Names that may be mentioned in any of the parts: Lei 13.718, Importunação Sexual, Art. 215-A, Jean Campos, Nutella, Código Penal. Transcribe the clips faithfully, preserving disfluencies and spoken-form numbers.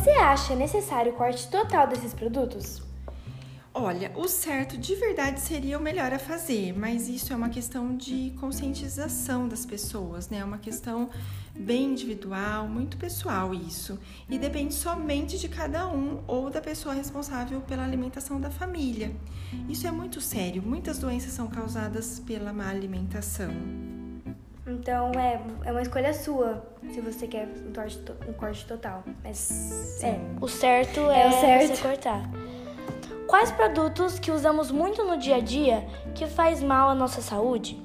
Você acha necessário o corte total desses produtos? Olha, o certo de verdade seria o melhor a fazer, mas isso é uma questão de conscientização das pessoas, né? É uma questão bem individual, muito pessoal isso. E depende somente de cada um ou da pessoa responsável pela alimentação da família. Isso é muito sério, muitas doenças são causadas pela má alimentação. Então é, é uma escolha sua, se você quer um corte, um corte total. Mas é, o certo é, é o certo. Você cortar. Quais produtos que usamos muito no dia a dia que faz mal à nossa saúde?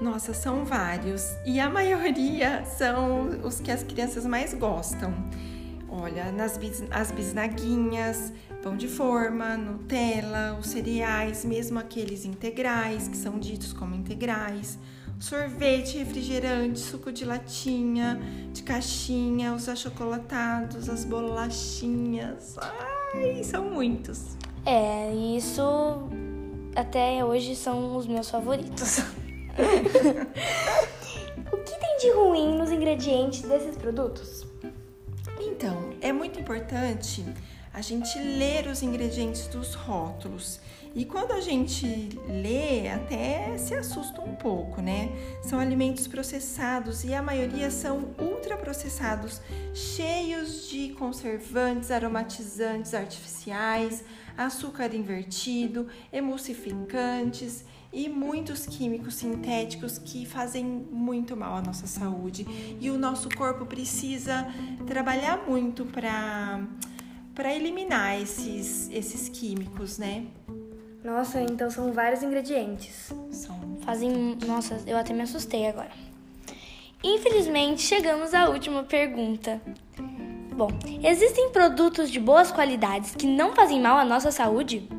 Nossa, são vários e a maioria são os que as crianças mais gostam. Olha, nas bis, as bisnaguinhas, pão de forma, Nutella, os cereais, mesmo aqueles integrais, que são ditos como integrais, sorvete, refrigerante, suco de latinha, de caixinha, os achocolatados, as bolachinhas... Ah! Ai, são muitos. É, isso até hoje são os meus favoritos. O que tem de ruim nos ingredientes desses produtos? Então, é muito importante a gente ler os ingredientes dos rótulos. E quando a gente lê, até se assusta um pouco, né? São alimentos processados e a maioria são ultraprocessados, cheios de conservantes, aromatizantes artificiais, açúcar invertido, emulsificantes e muitos químicos sintéticos que fazem muito mal à nossa saúde. E o nosso corpo precisa trabalhar muito para... para eliminar esses, esses químicos, né? Nossa, então são vários ingredientes. São. Fazem... Nossa, eu até me assustei agora. Infelizmente, chegamos à última pergunta. Bom, existem produtos de boas qualidades que não fazem mal à nossa saúde?